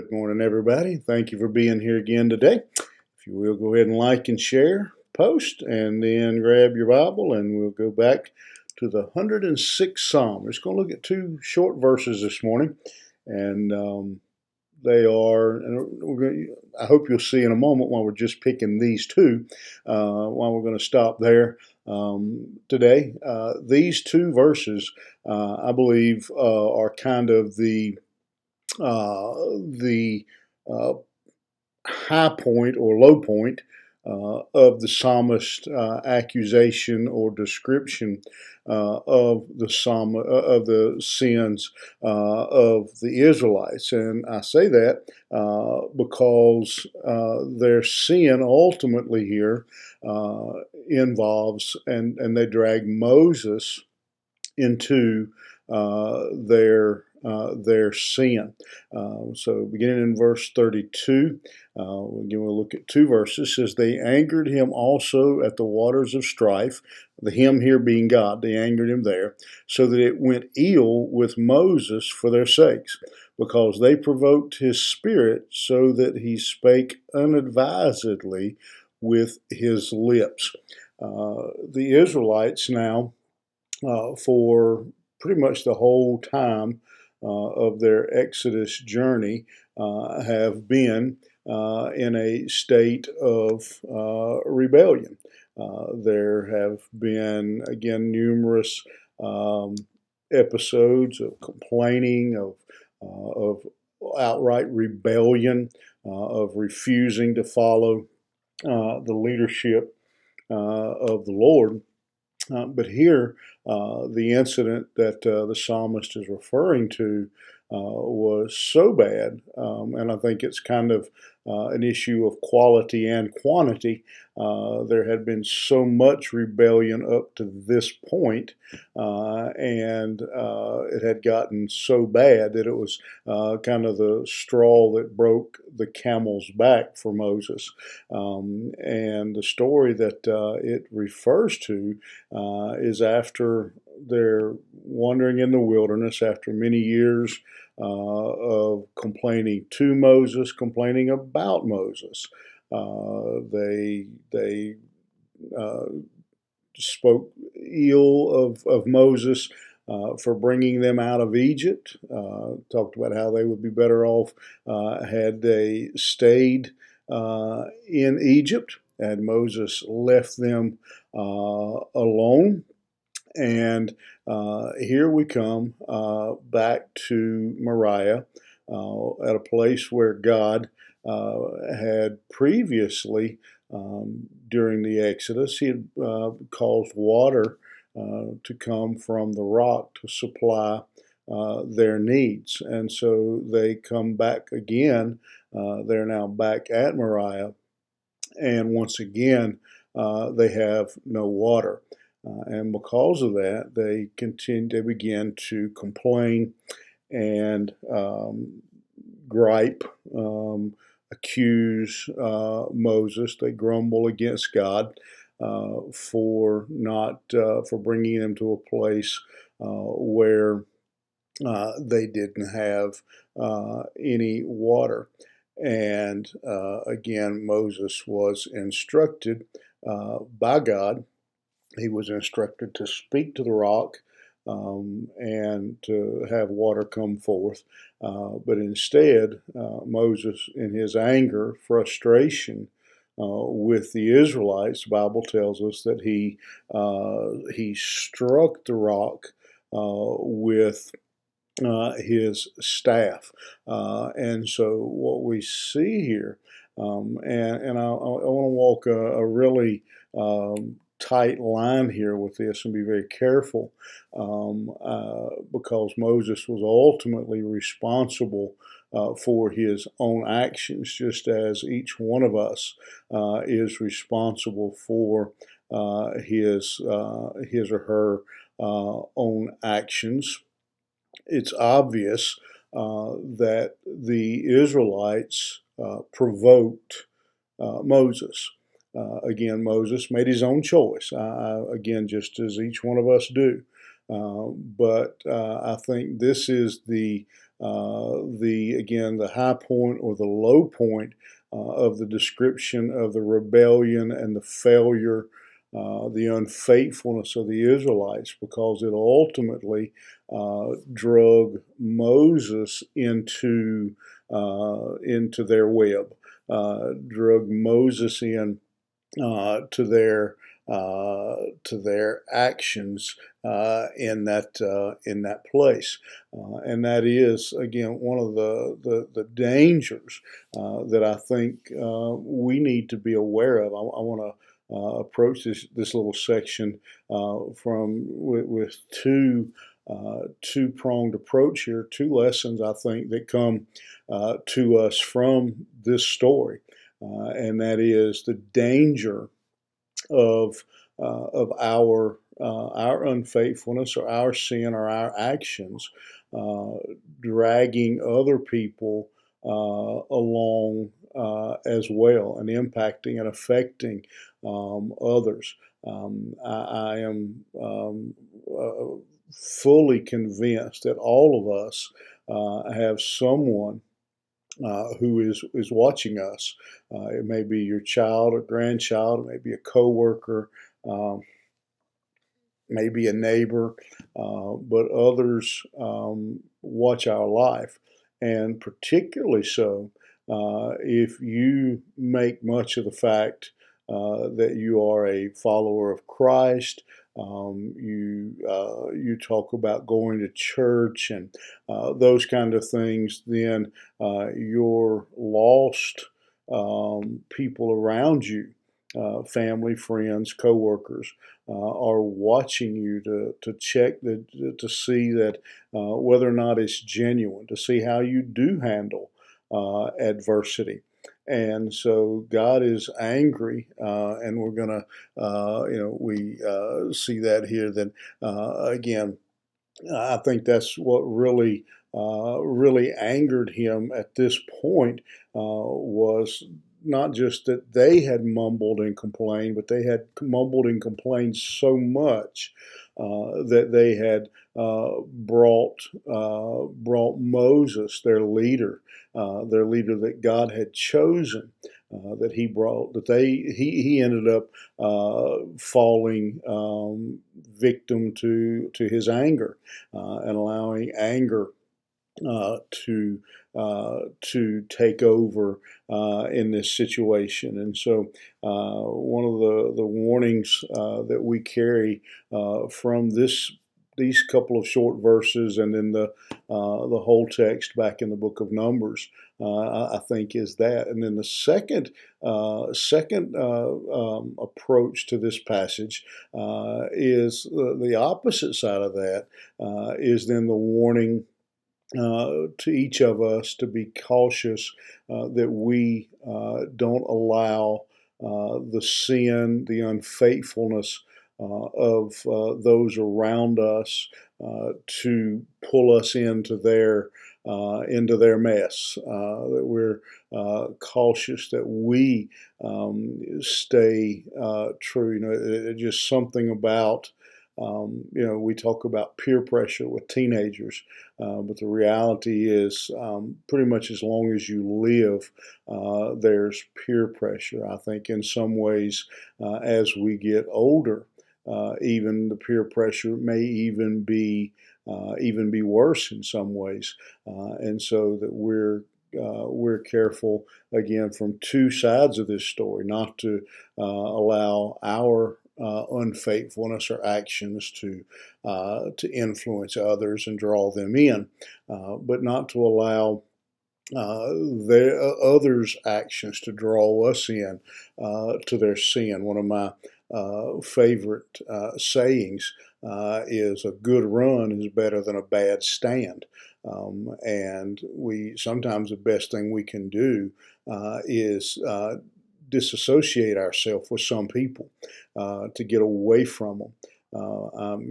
Good morning, everybody. Thank you for being here again today. If you will, go ahead and like and share, post, and then grab your Bible, and we'll go back to the 106th Psalm. We're just going to look at two short verses this morning, and I hope you'll see in a moment why we're just picking these two, why we're going to stop there today. These two verses, I believe, are kind of the high point or low point of the psalmist's accusation or description of the sins of the Israelites. And I say that because their sin ultimately here involves, and they drag Moses into their sin. So beginning in verse 32, again, we'll look at two verses. It says, they angered him also at the waters of strife, the him here being God, they angered him there, so that it went ill with Moses for their sakes, because they provoked his spirit, so that he spake unadvisedly with his lips. The Israelites now, for pretty much the whole time of their Exodus journey, have been in a state of rebellion. There have been, again, numerous episodes of complaining, of outright rebellion, of refusing to follow the leadership of the Lord. But here, the incident that the psalmist is referring to was so bad, and I think it's kind of an issue of quality and quantity. There had been so much rebellion up to this point, and it had gotten so bad that it was kind of the straw that broke the camel's back for Moses. And the story that it refers to is after they're wandering in the wilderness, after many years of complaining to Moses, complaining about Moses. They spoke ill of Moses for bringing them out of Egypt. Talked about how they would be better off had they stayed in Egypt, and Moses left them alone. And here we come back to Moriah, at a place where God had previously, during the Exodus, he had caused water to come from the rock to supply their needs. And so they come back again. They're now back at Moriah. And once again, they have no water. And because of that, they begin to complain and gripe, accuse Moses. They grumble against God for bringing them to a place where they didn't have any water. And again, Moses was instructed by God. He was instructed to speak to the rock and to have water come forth. But instead, Moses, in his anger, frustration with the Israelites, the Bible tells us that he struck the rock with his staff. And so what we see here, and I want to walk a really tight line here with this and be very careful because Moses was ultimately responsible for his own actions, just as each one of us is responsible for his or her own actions. It's obvious that the Israelites provoked Moses. Again, Moses made his own choice, again, just as each one of us do. But I think this is the the high point or the low point of the description of the rebellion and the failure, the unfaithfulness of the Israelites, because it ultimately drug Moses into their web, drug Moses in to their actions in that place, and that is again one of the dangers that I think we need to be aware of. I want to approach this little section with two-pronged approach here, two lessons I think that come to us from this story, and that is the danger of our unfaithfulness or our sin or our actions dragging other people along as well, and impacting and affecting others. I am fully convinced that all of us have someone who is watching us. It may be your child or grandchild, it may be a coworker, maybe a neighbor, but others watch our life. And particularly so if you make much of the fact that you are a follower of Christ. You talk about going to church and those kind of things, then your lost people around you, family, friends, coworkers, are watching you to check to see that whether or not it's genuine, to see how you do handle adversity. And so God is angry, and we're going to, we see that here. Then again, I think that's what really angered him at this point was not just that they had mumbled and complained, but they had mumbled and complained so much that they had brought Moses, their leader that God had chosen, that he brought, that he ended up falling victim to his anger and allowing anger to take over in this situation. And so one of the warnings that we carry from these couple of short verses and then the whole text back in the book of Numbers, I think, is that. And then the second approach to this passage is the opposite side of that, is then the warning to each of us to be cautious that we don't allow the sin, the unfaithfulness of those around us to pull us into their mess. That we're cautious, that we stay true. It's just something about. We talk about peer pressure with teenagers, but the reality is pretty much as long as you live, there's peer pressure. I think in some ways, as we get older, even the peer pressure may even be worse in some ways, and so that we're careful again from two sides of this story, not to allow our unfaithfulness or actions to influence others and draw them in, but not to allow others' actions to draw us in to their sin. One of my favorite sayings is a good run is better than a bad stand. And we sometimes the best thing we can do is disassociate ourselves with some people to get away from them.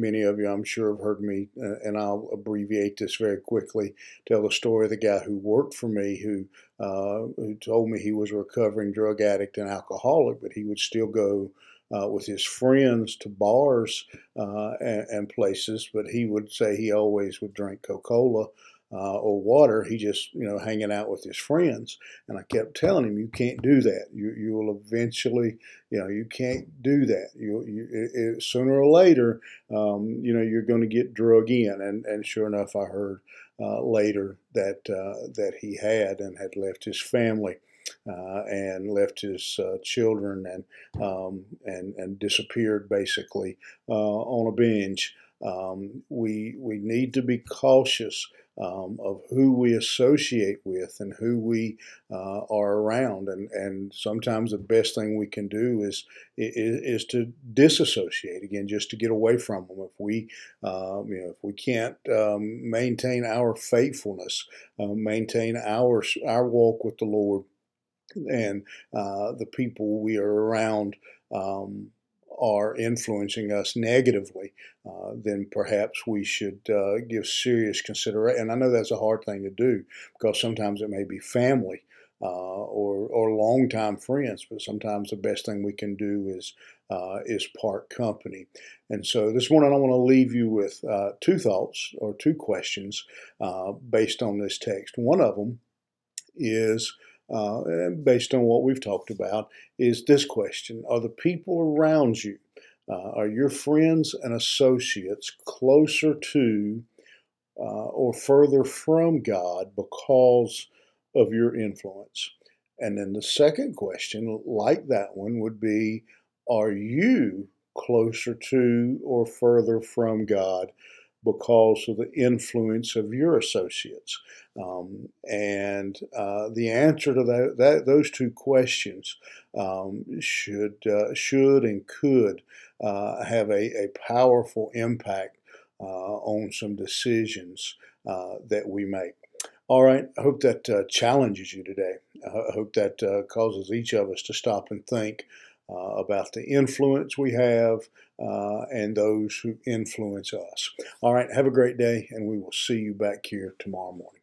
Many of you, I'm sure, have heard me, and I'll abbreviate this very quickly, tell the story of the guy who worked for me who told me he was a recovering drug addict and alcoholic, but he would still go with his friends to bars and places, but he would say he always would drink Coca-Cola or water. He just, hanging out with his friends. And I kept telling him, you can't do that. You will eventually, you can't do that. You sooner or later, you're going to get drug in. And sure enough, I heard later that he had and had left his family. And left his children and disappeared basically on a binge. We need to be cautious of who we associate with and who we are around, and sometimes the best thing we can do is to disassociate again, just to get away from them. If we if we can't maintain our faithfulness, maintain our walk with the Lord. And the people we are around are influencing us negatively, then perhaps we should give serious consideration. And I know that's a hard thing to do because sometimes it may be family or longtime friends, but sometimes the best thing we can do is part company. And so this morning I want to leave you with two thoughts or two questions based on this text. One of them is, based on what we've talked about, is this question. Are the people around you, are your friends and associates closer to or further from God because of your influence? And then the second question, like that one, would be, are you closer to or further from God because of the influence of your associates? And the answer to those two questions should and could have a powerful impact on some decisions that we make. All right, I hope that challenges you today. I hope that causes each of us to stop and think about the influence we have and those who influence us. All right, have a great day, and we will see you back here tomorrow morning.